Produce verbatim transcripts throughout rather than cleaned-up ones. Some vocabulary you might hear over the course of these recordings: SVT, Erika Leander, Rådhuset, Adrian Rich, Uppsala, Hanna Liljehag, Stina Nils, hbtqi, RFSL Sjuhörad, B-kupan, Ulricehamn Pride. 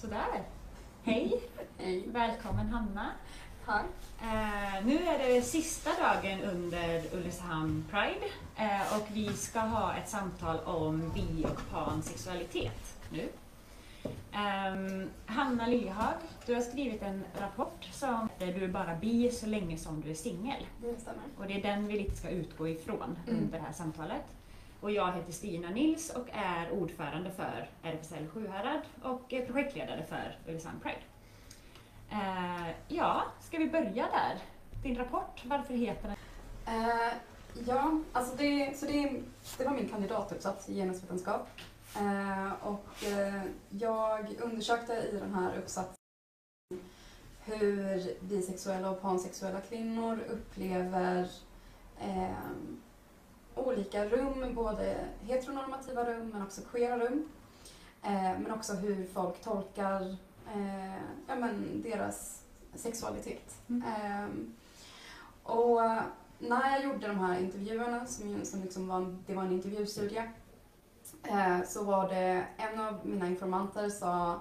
Sådär. Hej. Hej. Välkommen Hanna. Tack. Eh, nu är det sista dagen under Ulricehamn Pride eh, och vi ska ha ett samtal om bi- och pansexualitet nu. Eh, Hanna Liljehag, du har skrivit en rapport som där du är bara bi så länge som du är singel. Det stämmer. Och det är den vi lite ska utgå ifrån mm. under det här samtalet. Och jag heter Stina Nils och är ordförande för R F S L Sjuhörad och projektledare för Ulricehamn Pride. Uh, ja, ska vi börja där? Din rapport, varför heter den? Uh, ja, alltså det, så det, det var min kandidatuppsats i genusvetenskap. Uh, och uh, jag undersökte i den här uppsatsen hur bisexuella och pansexuella kvinnor upplever uh, olika rum, både heteronormativa rum men också queera rum. Eh, men också hur folk tolkar eh, ja, men deras sexualitet. Mm. Eh, och när jag gjorde de här intervjuerna, som, som liksom var, det var en intervjustudie, eh, så var det en av mina informanter sa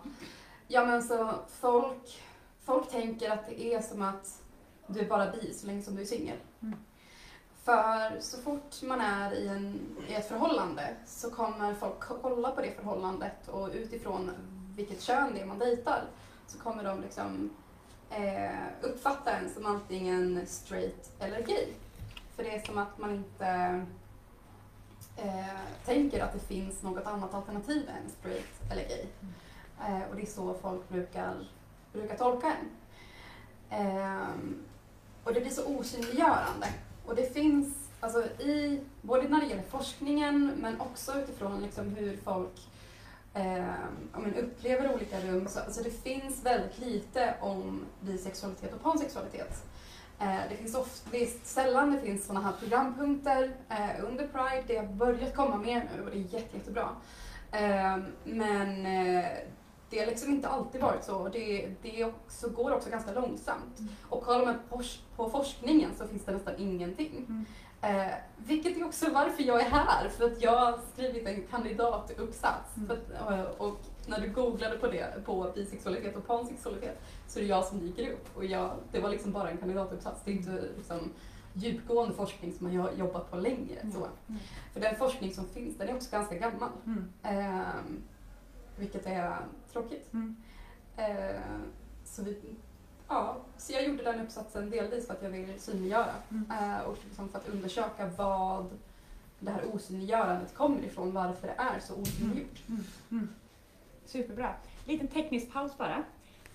ja men så folk, folk tänker att det är som att du är bara bi så länge som du är singel. Mm. För så fort man är i, en, i ett förhållande så kommer folk kolla på det förhållandet och utifrån vilket kön det är man dejtar så kommer de liksom, eh, uppfatta en som antingen straight eller gay. För det är som att man inte eh, tänker att det finns något annat alternativ än straight eller gay. Eh, och det är så folk brukar, brukar tolka en. Eh, och det blir så osynliggörande. Och det finns, alltså i, både när det gäller forskningen men också utifrån liksom hur folk eh, om man upplever olika rum. Så alltså det finns väldigt lite om bisexualitet och pansexualitet. Eh, det finns ofta, det är sällan det finns sådana här programpunkter eh, under Pride. Det har börjat komma mer nu och det är jätte, jättebra. Eh, men eh, det har liksom inte alltid varit så och det, det också går också ganska långsamt. Mm. Och kollar man på, på forskningen så finns det nästan ingenting. Mm. Eh, vilket är också varför jag är här, för att jag har skrivit en kandidatuppsats. Mm. För att, och, och när du googlade på det, på bisexualitet och pansexualitet, så är det jag som dyker upp. Och jag, det var liksom bara en kandidatuppsats, det är inte liksom djupgående forskning som jag har jobbat på länge. Mm. Så. Mm. För den forskning som finns, den är också ganska gammal. Mm. Eh, Vilket är tråkigt. Mm. Eh, så, vi, ja, så jag gjorde den uppsatsen delvis för att jag ville synliggöra. Mm. Eh, och liksom för att undersöka vad det här osynliggörandet kommer ifrån. Varför det är så osynliggjort. Mm. Mm. Mm. Superbra. Liten teknisk paus bara.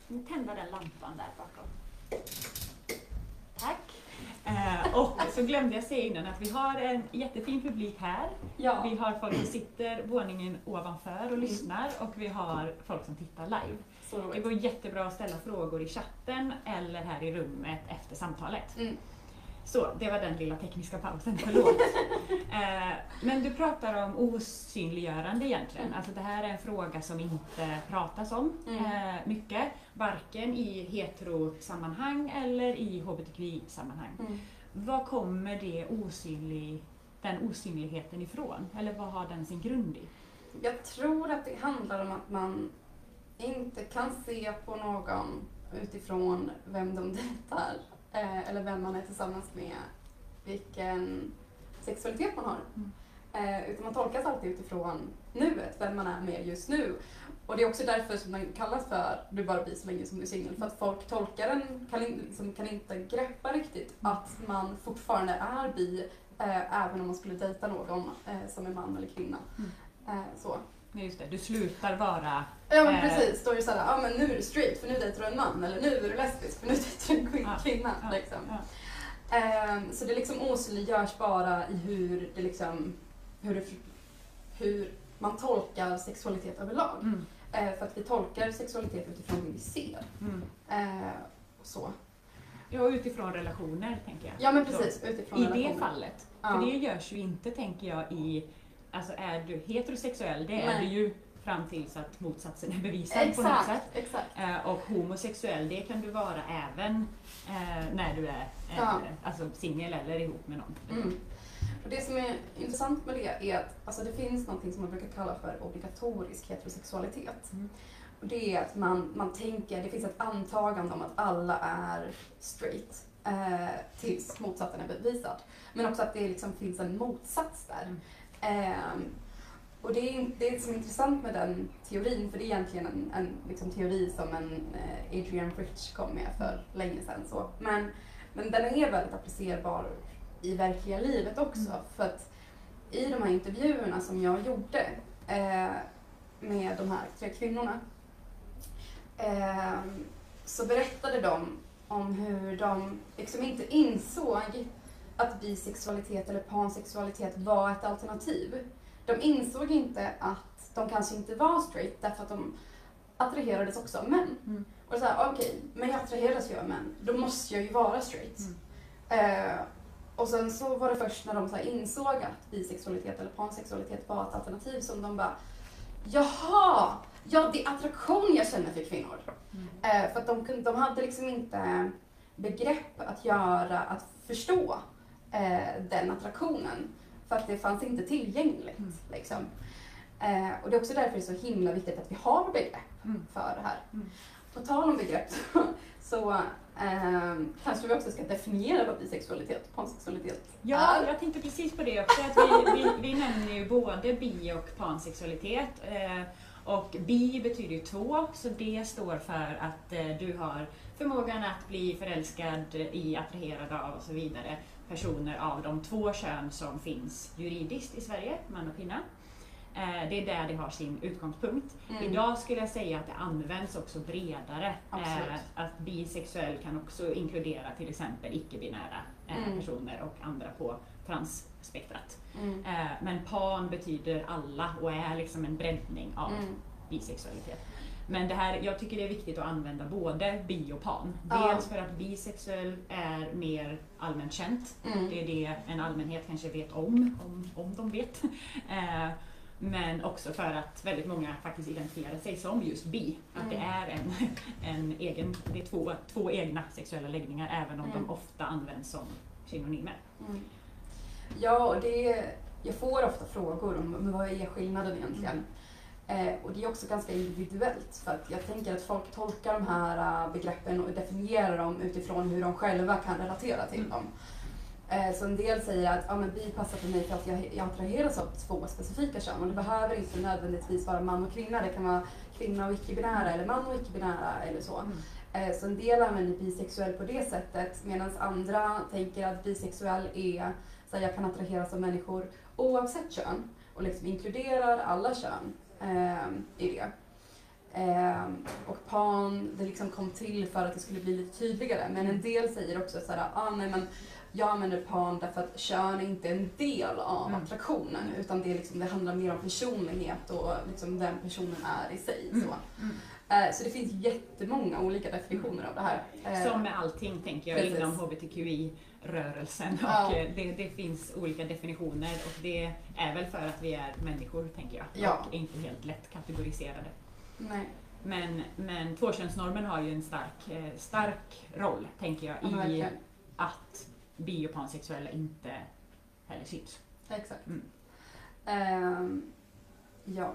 Nu tänder den lampan där bakom. Tack. Eh, och så glömde jag säga innan att vi har en jättefin publik här. Ja. Vi har folk som sitter våningen ovanför och lyssnar och vi har folk som tittar live. Så det går jättebra att ställa frågor i chatten eller här i rummet efter samtalet. Mm. Så, det var den lilla tekniska pausen, förlåt. eh, men du pratar om osynliggörande egentligen. Mm. Alltså det här är en fråga som inte pratas om mm. eh, mycket. Varken i hetero-sammanhang eller i hbtqi-sammanhang. Mm. Vad kommer det osynlig, den osynligheten ifrån? Eller vad har den sin grund i? Jag tror att det handlar om att man inte kan se på någon utifrån vem de dejtar. Eller vem man är tillsammans med, vilken sexualitet man har. Mm. Eh, utan man tolkas alltid utifrån nuet, vem man är med just nu. Och det är också därför som den kallas för du bara blir så länge som du är singel. För att folk tolkar den, kan, liksom, kan inte greppa riktigt att man fortfarande är bi, eh, även om man skulle dejta någon eh, som är man eller kvinna. Mm. Eh, så. Nej, just det. Du slutar vara... Ja, men precis. Då är det såhär, ja men nu är du straight för nu dejtar du en man. Eller nu är du lesbisk för nu dejtar du en ja, kvinna. Ja, liksom. Ja. Um, så det liksom osynliggörs bara i hur det liksom... Hur, det, hur man tolkar sexualitet överlag. Mm. Uh, för att vi tolkar sexualitet utifrån hur vi ser. Mm. Uh, och så. Ja, utifrån relationer, tänker jag. Ja, men precis. Utifrån I relationer. I det fallet. Ja. För det görs ju inte, tänker jag, i... Alltså är du heterosexuell, det Nej. är du ju fram tills att motsatsen är bevisad exakt, på något sätt. Exakt. Eh, och homosexuell, det kan du vara även eh, när du är eh, ja. alltså singel eller ihop med någon. Mm. Och det som är intressant med det är att alltså, det finns något som man brukar kalla för obligatorisk heterosexualitet. Mm. Och det är att man, man tänker, det finns ett antagande om att alla är straight. Eh, tills motsatsen är bevisad. Men också att det liksom finns en motsats där. Eh, och det är, det är liksom intressant med den teorin, för det är egentligen en, en liksom teori som en eh, Adrian Rich kom med för länge sedan. Så. Men, men den är väldigt applicerbar i verkliga livet också. Mm. För att i de här intervjuerna som jag gjorde eh, med de här tre kvinnorna eh, så berättade de om hur de liksom inte insåg att bisexualitet eller pansexualitet var ett alternativ. De insåg inte att de kanske inte var straight därför att de attraherades också av män. Mm. Och så här, okej, okay, men jag attraheras ju av män, då måste jag ju vara straight. Mm. Eh, och sen så var det först när de så här insåg att bisexualitet eller pansexualitet var ett alternativ som de bara, jaha! Ja, det är attraktion jag känner för kvinnor. Mm. Eh, för att de, de hade liksom inte begrepp att göra, att förstå eh, den attraktionen. För att det fanns inte tillgängligt. Mm. Liksom. Eh, och det är också därför det är så himla viktigt att vi har begrepp mm. för det här. Mm. På tal om begrepp så, så eh, kanske vi också ska definiera vad bisexualitet och pansexualitet ja, är. Ja, jag tänkte precis på det också. Att vi, vi, vi nämner ju både bi- och pansexualitet. Eh, Och bi betyder ju två, så det står för att eh, du har förmågan att bli förälskad i, attraherad av och så vidare personer av de två kön som finns juridiskt i Sverige, man och kvinna. Eh, det är där det har sin utgångspunkt. Mm. Idag skulle jag säga att det används också bredare. Eh, att bisexuell kan också inkludera till exempel icke-binära eh, mm. personer och andra på transspektrat. Mm. Men pan betyder alla och är liksom en breddning av mm. bisexualitet. Men det här, jag tycker det är viktigt att använda både bi och pan. Dels för att bisexuell är mer allmänt känt. Mm. Det är det en allmänhet kanske vet om, om, om de vet. Men också för att väldigt många faktiskt identifierar sig som just bi. Att mm. det är en, en egen, det är två, två egna sexuella läggningar även om mm. de ofta används som synonymer. Mm. Ja, och det, jag får ofta frågor om vad är skillnaden egentligen. Mm. Eh, och det är också ganska individuellt, för att jag tänker att folk tolkar de här äh, begreppen och definierar dem utifrån hur de själva kan relatera till mm. dem. Eh, så en del säger att ah, men bi passar för mig för att jag, jag attraheras av två specifika kön, och det behöver inte nödvändigtvis vara man och kvinna, det kan vara kvinna och icke-binära eller man och icke-binära eller så. Mm. Eh, så en del använder bisexuell på det sättet, medan andra tänker att bisexuell är där jag kan attraheras av människor oavsett kön och liksom inkluderar alla kön eh, i det. Eh, och pan, det liksom kom till för att det skulle bli lite tydligare, men en del säger också såhär, ah, nej, men jag använder pan därför att kön är inte en del av mm. attraktionen, utan det, är liksom, det handlar mer om personlighet och liksom vem personen är i sig. Mm. Så. Eh, så det finns jättemånga olika definitioner av det här. Eh, Som med allting tänker jag precis. Inom hbtqi. Rörelsen och ja. det, det finns olika definitioner och det är väl för att vi är människor tänker jag ja. och inte helt lätt kategoriserade. Nej. Men, men tvåkönsnormen har ju en stark, stark roll tänker jag ja, i verkligen. Att bi- och pansexuella inte heller syns. Exakt. Mm. Um, ja.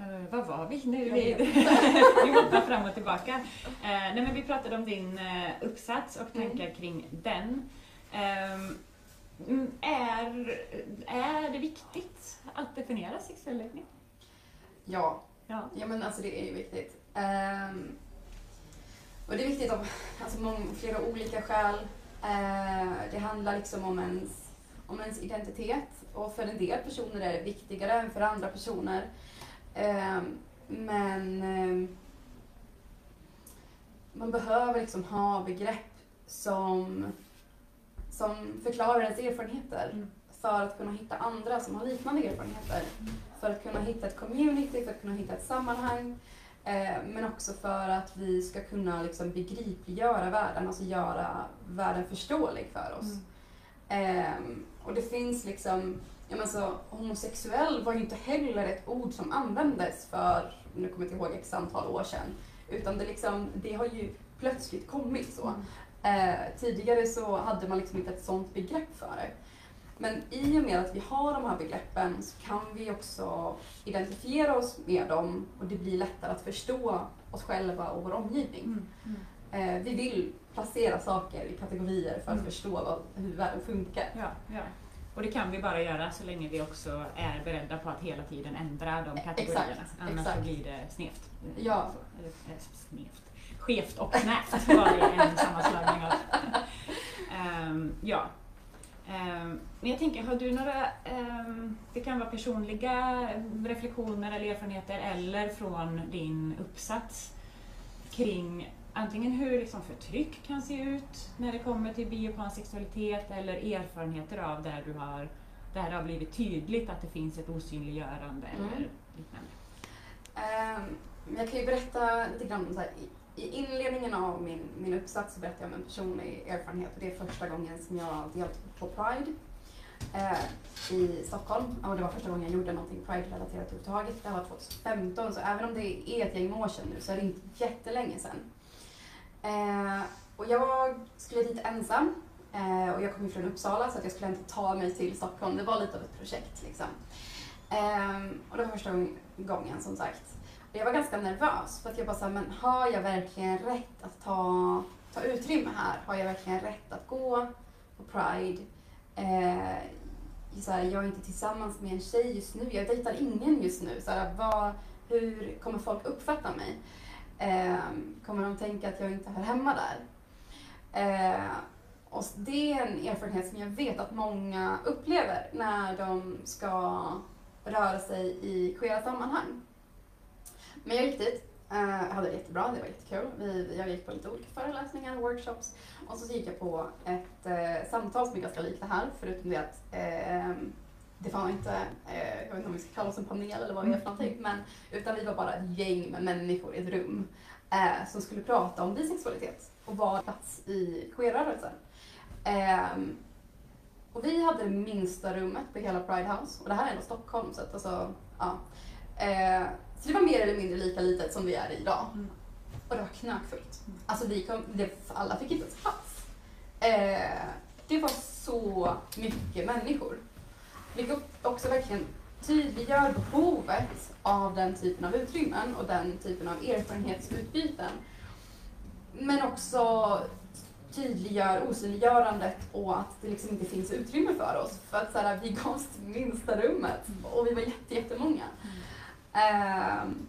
Uh, vad var vi nu? Vi hoppar fram och tillbaka. Uh, nej men vi pratade om din uh, uppsats och tankar mm. kring den. Um, är, är det viktigt att definiera sexuell läggning? Ja. Ja. Ja, men alltså det är ju viktigt. Um, och det är viktigt av alltså, många, flera olika skäl. Uh, det handlar liksom om ens, om ens identitet, och för en del personer är det viktigare än för andra personer. Men man behöver liksom ha begrepp som, som förklarar ens erfarenheter mm. för att kunna hitta andra som har liknande erfarenheter. Mm. För att kunna hitta ett community, för att kunna hitta ett sammanhang. Men också för att vi ska kunna liksom begripliggöra världen, alltså göra världen förståelig för oss. Mm. Och det finns liksom... Ja, men så, homosexuell var ju inte heller ett ord som användes för, nu kommer jag inte ihåg ett antal år sedan, utan det, liksom, det har ju plötsligt kommit så. Eh, tidigare så hade man liksom inte ett sånt begrepp för det. Men i och med att vi har de här begreppen så kan vi också identifiera oss med dem och det blir lättare att förstå oss själva och vår omgivning. Mm. Mm. Eh, vi vill placera saker i kategorier för att mm. förstå vad, hur världen funkar. Ja, ja. Och det kan vi bara göra så länge vi också är beredda på att hela tiden ändra de kategorierna. Exakt, annars exakt. Så blir det snävt. Ja. Eller, eller, snävt. Skevt och snävt var det en sammanslagning av. um, ja. Um, men jag tänker, har du några, um, det kan vara personliga reflektioner eller erfarenheter eller från din uppsats kring antingen hur liksom förtryck kan se ut när det kommer till biopansexualitet eller erfarenheter av där du har, där det har blivit tydligt att det finns ett osynliggörande mm. eller liknande. Um, jag kan ju berätta lite grann om så här, i inledningen av min, min uppsats så berättade jag om en personlig erfarenhet och det är första gången som jag deltog på Pride eh, i Stockholm. Och det var första gången jag gjorde någonting Pride-relaterat överhuvudtaget. Det var tjugo femton, så även om det är ett gäng år sedan nu så är det inte jättelänge sedan. Eh, och jag skulle dit ensam eh, och jag kom från Uppsala så att jag skulle inte ta mig till Stockholm. Det var lite av ett projekt liksom. Eh, och det var första gången som sagt. Jag var ganska nervös för att jag bara sa, men har jag verkligen rätt att ta, ta utrymme här? Har jag verkligen rätt att gå på Pride? Eh, så här, jag är inte tillsammans med en tjej just nu, jag dejtar ingen just nu. Så här, vad, hur kommer folk uppfatta mig? Eh, kommer de tänka att jag inte hör hemma där? Eh, och det är en erfarenhet som jag vet att många upplever när de ska röra sig i queera sammanhang. Men jag gick dit, jag hade det jättebra, det var jättekul. Vi, jag gick på lite olika föreläsningar, workshops. Och så gick jag på ett eh, samtal som är ganska likt det här. Förutom det att eh, det var inte, eh, jag vet inte om vi ska kalla oss en panel eller vad vi är för någonting. Men, utan vi var bara ett gäng med människor i ett rum eh, som skulle prata om bisexualitet. Och var plats i queerrörelsen. Eh, och vi hade det minsta rummet på hela Pride House. Och det här är ändå Stockholm, så att alltså, ja. Eh, Så det var mer eller mindre lika litet som vi är idag. Mm. Och det var knökfullt. Mm. Alltså vi kom, det, alla fick inte plats. Eh, det var så mycket människor. Vilket också verkligen tydliggör behovet av den typen av utrymmen och den typen av erfarenhetsutbyten. Men också tydliggör osynliggörandet och att det liksom inte finns utrymme för oss. För att så här, vi gavs till minsta rummet och vi var jätte, jättemånga. Um,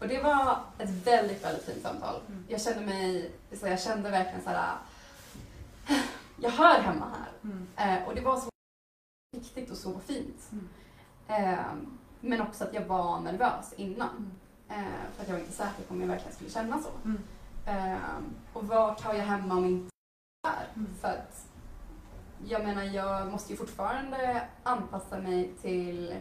och det var ett väldigt, väldigt fint samtal. Mm. Jag kände mig, så jag kände verkligen så här, jag hör hemma här. Mm. Uh, och det var så viktigt och så fint. Mm. Uh, men också att jag var nervös innan. Mm. Uh, för att jag var inte säker på om jag verkligen skulle känna så. Mm. Uh, och vart har jag hemma om inte här? Mm. För att, jag menar, jag måste ju fortfarande anpassa mig till...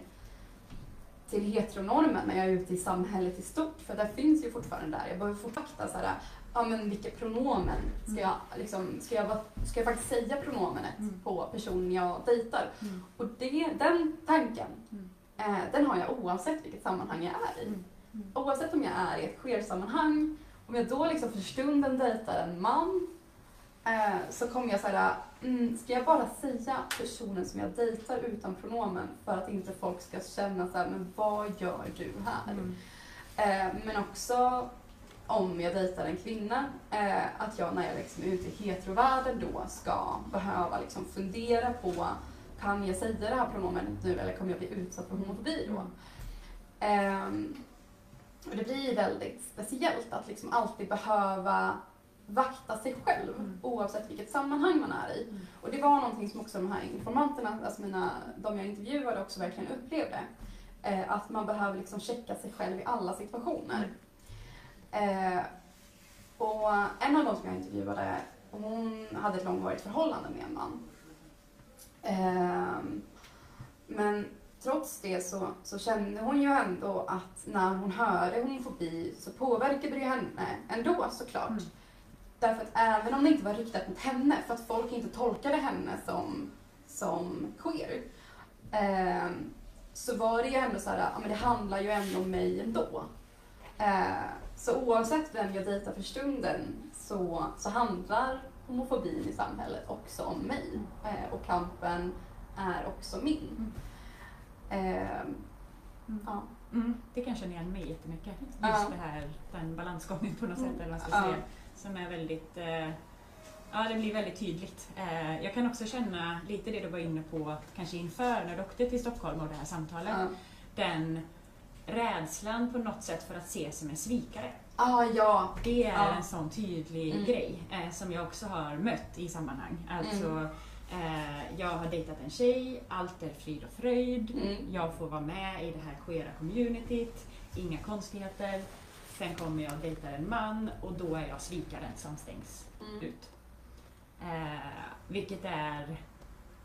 till heteronormen när jag är ute i samhället i stort, för det finns ju fortfarande där. Jag behöver få fakta så här, ja men vilka pronomen ska jag liksom, ska jag, ska jag faktiskt säga pronomenet mm. på personen jag dejtar? Mm. Och det, den tanken, mm. eh, den har jag oavsett vilket sammanhang jag är i. Mm. Mm. Oavsett om jag är i ett queer-sammanhang, om jag då liksom för stunden dejtar en man, eh, så kommer jag så här, Mm, ska jag bara säga personen som jag dejtar utan pronomen för att inte folk ska känna så här, men vad gör du här? Mm. Eh, men också om jag dejtar en kvinna, eh, att jag när jag liksom är ute i heterovärlden då ska behöva liksom fundera på, kan jag säga det här pronomenet nu eller kommer jag bli utsatt för homofobi då? Eh, och det blir väldigt speciellt att liksom alltid behöva vakta sig själv mm. oavsett vilket sammanhang man är i. Mm. Och det var någonting som också de här informanterna, alltså mina, de jag intervjuade också verkligen upplevde. Eh, att man behöver liksom checka sig själv i alla situationer. Eh, och en av dem som jag intervjuade, hon hade ett långvarigt förhållande med en man. Eh, men trots det så, så kände hon ju ändå att när hon hörde homofobi så påverkade det ju henne ändå såklart. Mm. Därför att även om det inte var riktat mot henne, för att folk inte tolkade henne som, som queer, eh, så var det ju ändå så här, ja, men det handlar ju ändå om mig ändå. Eh, så oavsett vem jag dejtar för stunden så, så handlar homofobin i samhället också om mig. Eh, och kampen är också min. Mm. Eh, mm. Ja. Mm. Det kan jag känna igen mig jättemycket. Just ja. det här, den balansgången på något sätt, eller vad ska jag säga, som är väldigt... Eh, Ja, det blir väldigt tydligt. Eh, jag kan också känna lite det du var inne på, kanske inför när du åkte till Stockholm och det här samtalet. Mm. Den rädslan på något sätt för att se som en svikare. Ah, ja. Det är ah. en sån tydlig mm. grej eh, som jag också har mött i sammanhang. Alltså, mm. eh, jag har dejtat en tjej, allt är frid och fröjd. Mm. Jag får vara med i det här queera communityt, inga konstigheter. Sen kommer jag och dejtar en man och då är jag svikaren som stängs mm. ut. Eh, vilket är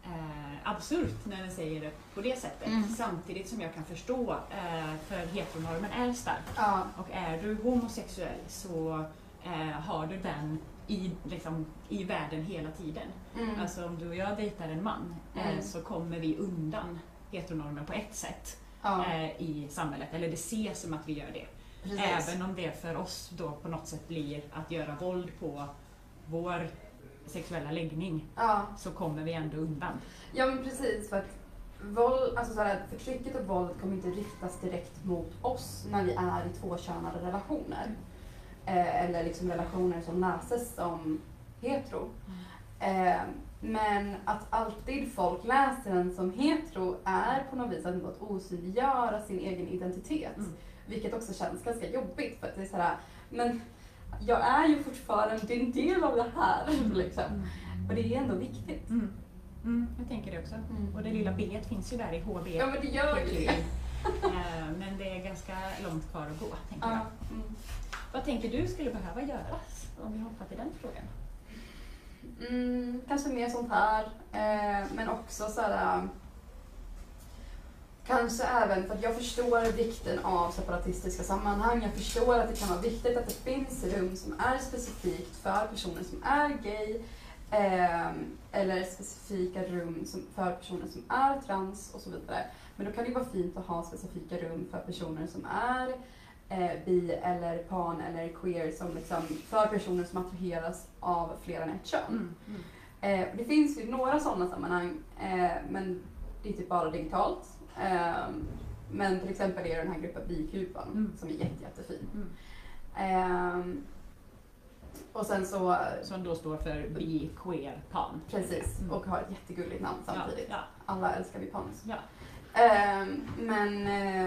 eh, absurt när den säger det på det sättet. Mm. Samtidigt som jag kan förstå, eh, för heteronormen är stark. Ja. Och är du homosexuell så eh, har du den i, liksom, i världen hela tiden. Mm. Alltså om du och jag dejtar en man eh, mm. så kommer vi undan heteronormen på ett sätt ja. eh, i samhället. Eller det ses som att vi gör det. Precis. Även om det för oss då på något sätt blir att göra våld på vår sexuella läggning ja. så kommer vi ändå undan. Ja men precis, för att våld, alltså så här, förtrycket och våld kommer inte riktas direkt mot oss när vi är i tvåkönade relationer. Eh, eller liksom relationer som läses som hetero. Eh, men att alltid folk läser en som hetero är på något vis att osynliggöra sin egen identitet. Mm. Vilket också känns ganska jobbigt för att det är så här, men jag är ju fortfarande en del av det här, liksom. Mm. Och det är ändå viktigt. Mm. Mm, jag tänker det också. Mm. Och det lilla B finns ju där i H B. Ja, men det gör ju det. Men det är ganska långt kvar att gå, tänker ja. jag. Mm. Vad tänker du skulle behöva göras om vi hoppar till den frågan? Mm, kanske mer sånt här, eh, men också så här... Kanske även för att jag förstår vikten av separatistiska sammanhang. Jag förstår att det kan vara viktigt att det finns rum som är specifikt för personer som är gay. Eh, eller specifika rum som, för personer som är trans och så vidare. Men då kan det vara fint att ha specifika rum för personer som är eh, bi eller pan eller queer. Som liksom, för personer som attraheras av flera än ett kön. Mm. Mm. Eh, det finns ju några sådana sammanhang eh, men det är typ bara digitalt. Um, men till exempel är den här gruppen B-kupan mm. som är jätte, jättefin. Mm. Um, och sen så... Som då står för B-queer-pan. Precis, mm. och har ett jättegulligt namn samtidigt. Ja, ja. Alla älskar vi pans. Ja. Um, men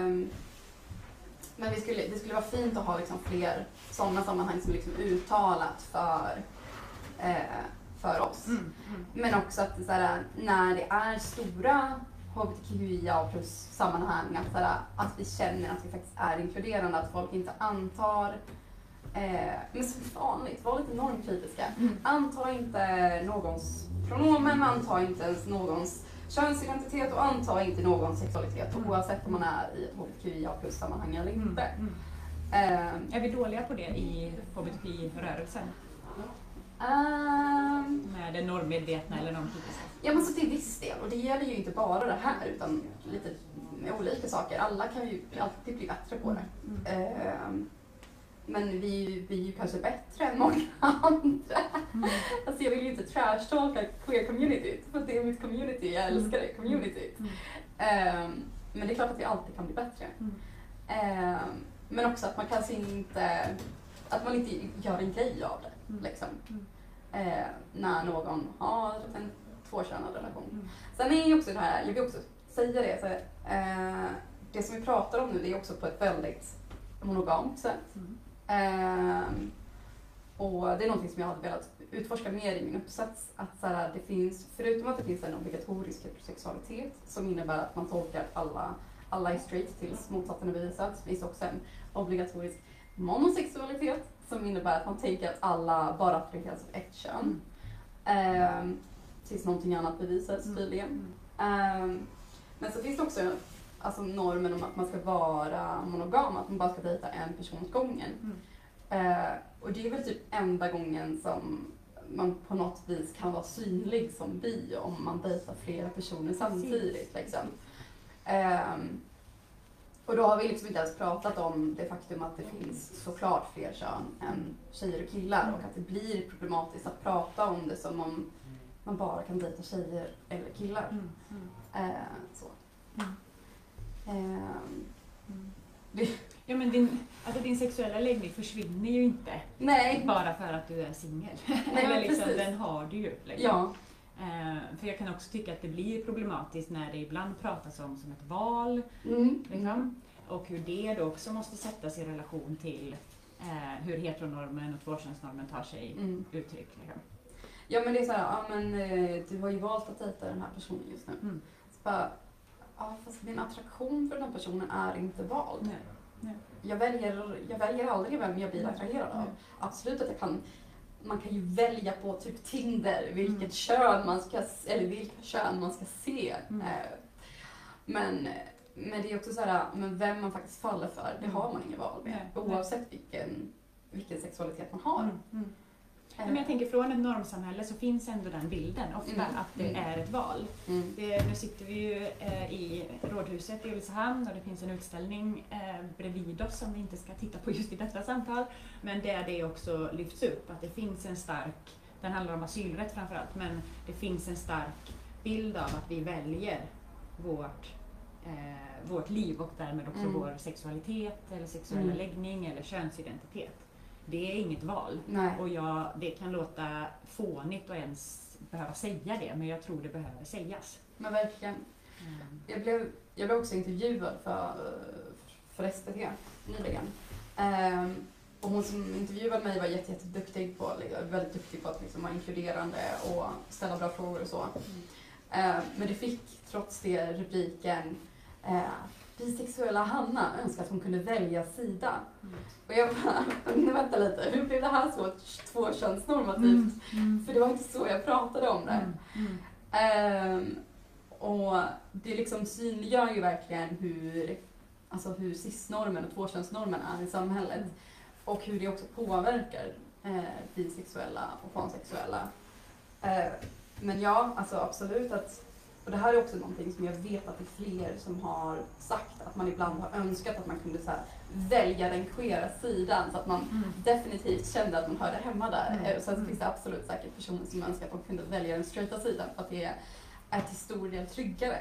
um, men vi skulle, det skulle vara fint att ha liksom fler sådana sammanhang som liksom uttalat för... Uh, för oss. Mm. Mm. Men också att det, så här, när det är stora hbtqia plus sammanhang att, sådär, att vi känner att vi faktiskt är inkluderande, att folk inte antar eh, men som vanligt, var lite normkritiska. Mm. Anta inte någons pronomen, anta inte ens någons könsidentitet och anta inte någons sexualitet mm. oavsett om man är i ett hbtqia plus sammanhang eller inte. Mm. Mm. Eh, är vi dåliga på det i hbtqi-rörelsen? Um, med det normmedvetna eller normkritiska? Ja men så till viss del, och det gäller ju inte bara det här utan lite med olika saker. Alla kan ju alltid bli bättre på det. Mm. Um, men vi, vi är ju kanske bättre än många andra. Mm. Alltså jag vill ju inte trashtalka queer-communityt för det är mitt community, jag älskar det communityt. Mm. Um, men det är klart att vi alltid kan bli bättre. Mm. Um, men också att man kanske inte, att man inte gör en grej av det. Mm. Liksom. Mm. Eh, när någon har en tvåkönad relation. Mm. Sen är ju också det här, jag vill också säga det, så, eh, det som vi pratar om nu det är också på ett väldigt monogamt sätt. Mm. Eh, och det är någonting som jag hade velat utforska mer i min uppsats. Att så här, det finns, förutom att det finns en obligatorisk heterosexualitet som innebär att man tolkar alla, alla är straight tills motsatsen är bevisat, finns också en obligatorisk monosexualitet som innebär att man tänker att alla bara attraheras av ett kön. Mm. Um, tills någonting annat bevisas tydligen. Mm. Um, men så finns det också alltså, normen om att man ska vara monogam, att man bara ska dejta en person åt gången. Mm. Uh, och det är väl typ enda gången som man på något vis kan vara synlig som bi om man dejtar flera personer samtidigt. Liksom. Um, Och då har vi liksom inte ens pratat om det faktum att det finns såklart fler kön än tjejer och killar och att det blir problematiskt att prata om det som om man bara kan dejta tjejer eller killar. Mm. Mm. Eh, så. Mm. Eh, mm. Det. Ja, men din, alltså din sexuella läggning försvinner ju inte. Nej. Bara för att du är singel. Liksom, den har du ju. Liksom. Ja. Eh, för jag kan också tycka att det blir problematiskt när det ibland pratas om som ett val. Mm. Liksom, och hur det då också måste sättas i relation till eh, hur heteronormen och tvåkönsnormen tar sig mm. uttryck. Liksom. Ja, men det är så här, ja, men du har ju valt att dejta den här personen just nu. Mm. Så bara, ja, fast min attraktion för den här personen är inte vald. Nej. Nej. Jag, väljer, jag väljer aldrig vem jag blir attraherad av. Nej. Absolut att jag kan, man kan ju välja på typ Tinder vilket mm. kön man ska, eller vilka kön man ska se. Mm. Men, men det är också så här, men vem man faktiskt faller för, det har man ingen val med. Nej. Oavsett vilken, vilken sexualitet man har. Mm. Mm. Men jag tänker från ett normsamhälle så finns ändå den bilden ofta mm. att det är ett val. Mm. Det, nu sitter vi ju eh, i Rådhuset i Ulricehamn och det finns en utställning eh, bredvid oss som vi inte ska titta på just i detta samtal. Men där det också lyfts upp att det finns en stark, den handlar om asylrätt framförallt, men det finns en stark bild av att vi väljer vårt, eh, vårt liv och därmed också mm. vår sexualitet eller sexuella mm. läggning eller könsidentitet. Det är inget val. Nej. Och jag, det kan låta fånigt och ens behöva säga det, men jag tror det behöver sägas. Men verkligen. Mm. Jag, blev, jag blev också intervjuad för, för S V T nyligen. Um, och hon som intervjuade mig var jätte, jätte duktig på, väldigt duktig på att liksom vara inkluderande och ställa bra frågor och så. Mm. Um, men det fick trots det rubriken uh, bisexuella Hanna önskar att hon kunde välja sida. Mm. Och jag bara, vänta lite, hur blev det här så tvåkönsnormativt? Mm. Mm. För det var inte så jag pratade om det. Mm. Um, och det liksom synliggör ju verkligen hur, alltså hur cisnormen och tvåkönsnormen är i samhället. Mm. Och hur det också påverkar eh, bisexuella och pansexuella. Uh, men ja, alltså absolut att. Och det här är också någonting som jag vet att det är fler som har sagt att man ibland har önskat att man kunde så här välja den queera sidan så att man mm. definitivt kände att man hörde hemma där. Mm. Och sen finns det absolut säkert personer som önskar att man kunde välja den straighta sidan för att det är till stor del tryggare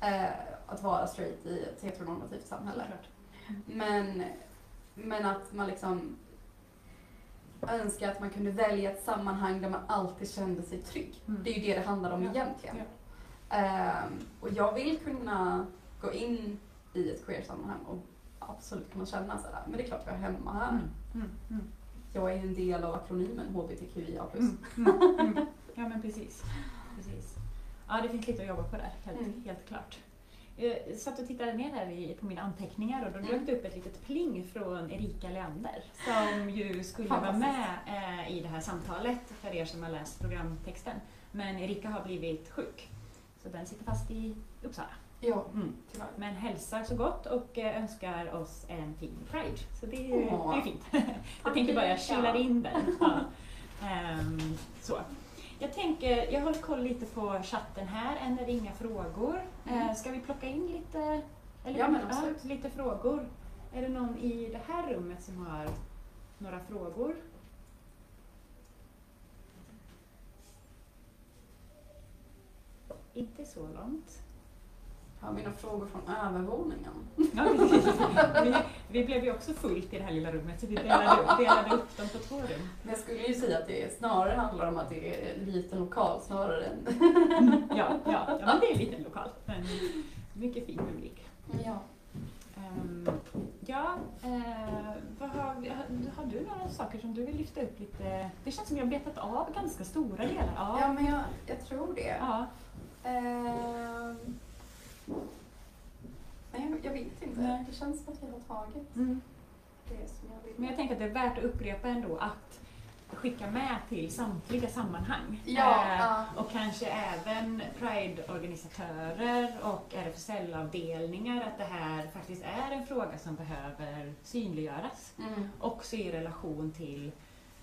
eh, att vara straight i ett heteronormativt samhälle. Mm. Men, men att man liksom önskar att man kunde välja ett sammanhang där man alltid kände sig trygg. Mm. Det är ju det det handlar om ja. egentligen. Ja. Um, och jag vill kunna gå in i ett queer-sammanhang och absolut kunna känna sådär, men det är klart jag är hemma här. Mm, mm, mm. Jag är en del av akronymen H B T Q I A plus. Mm, mm, mm. Ja men precis. precis. Ja, det finns lite att jobba på där, helt, mm. helt klart. Jag satt och tittade ner här på mina anteckningar och då dök det mm. upp ett litet pling från Erika Leander som ju skulle vara med eh, i det här samtalet för er som har läst programtexten. Men Erika har blivit sjuk. Så den sitter fast i Uppsala. Ja, mm. Men hälsar så gott och önskar oss en fin Pride. Så det är ju oh. det är fint. Jag tänkte bara jag kylar in den. Ja. um, så. Jag tänker, jag håller koll lite på chatten här. Än är det inga frågor. Mm. Uh, ska vi plocka in lite, eller ja, men absolut. lite frågor? Är det någon i det här rummet som har några frågor? Inte så långt. Har vi några frågor från övervåningen? Ja, vi, vi blev ju också fullt i det här lilla rummet så vi delade, delade upp dem på två rum. Men jag skulle ju säga att det snarare handlar om att det är en liten lokal snarare än... ja, ja, ja, men det är en liten lokal. Men mycket fin publik. Ja. Um, ja, uh, vad har, har du några saker som du vill lyfta upp lite? Det känns som jag har betat av ganska stora delar. Ja, ja men jag, jag tror det. Ja. Uh, nej, jag vet inte. Nej. Det känns som att jag har tagit mm. det som jag vill. Men jag tänker att det är värt att upprepa ändå att skicka med till samtliga sammanhang. Ja, uh, uh. Och kanske även Pride-organisatörer och R F S L-avdelningar att det här faktiskt är en fråga som behöver synliggöras. Mm. Också i relation till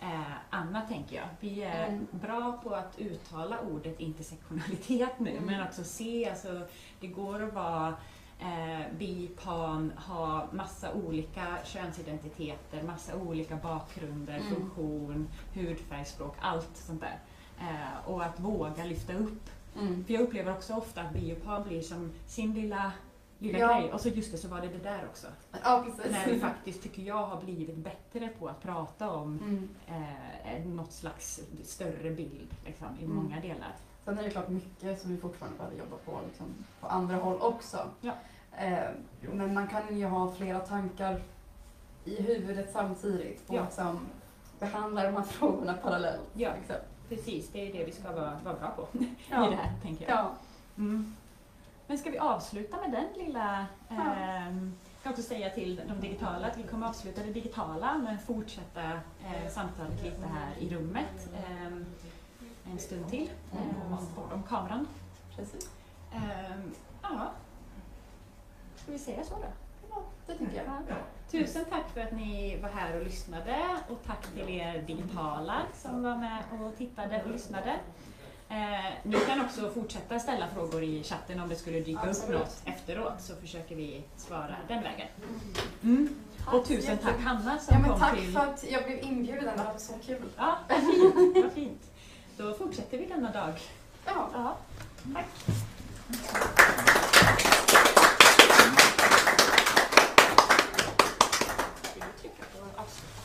Eh, Anna tänker jag. Vi är mm. bra på att uttala ordet intersektionalitet nu, mm. men också se, alltså, det går att vara eh, bi, pan, ha massa olika könsidentiteter, massa olika bakgrunder, mm. funktion, hudfärg, språk, allt sånt där. eh, och att våga lyfta upp. Mm. För jag upplever också ofta att B-kupan blir som sin lilla, lilla ja. grej. Och så just det, så var det det där också. Ja, när vi faktiskt, tycker jag, har blivit bättre på att prata om mm. eh, något slags större bild liksom, i mm. många delar. Sen är det klart mycket som vi fortfarande behöver jobba på liksom, på andra håll också. Ja. Eh, men man kan ju ha flera tankar i huvudet samtidigt och ja. liksom, behandla de här frågorna parallellt. Ja. Liksom. Precis, det är det vi ska vara, vara bra på ja. i det här, tänker jag. Ja. Mm. Men ska vi avsluta med den lilla... Ja. Eh, jag ska också säga till de digitala att vi kommer avsluta det digitala men fortsätta eh, samtalet lite här i rummet eh, en stund till eh, bortom kameran. Precis. Eh, ja. Ska vi säga så då? Ja, det tycker jag. Ja. Tusen tack för att ni var här och lyssnade och tack till er digitala som var med och tittade och lyssnade. Eh, ni kan också fortsätta ställa frågor i chatten om det skulle dyka Absolut. upp något efteråt, så försöker vi svara den vägen. Mm. Och tusen tack Hanna som ja, men kom tack till... Tack för att jag blev inbjuden, det var så kul. Ja, vad fint, vad fint. Då fortsätter vi denna dag. Ja, ja. Tack. Thank you.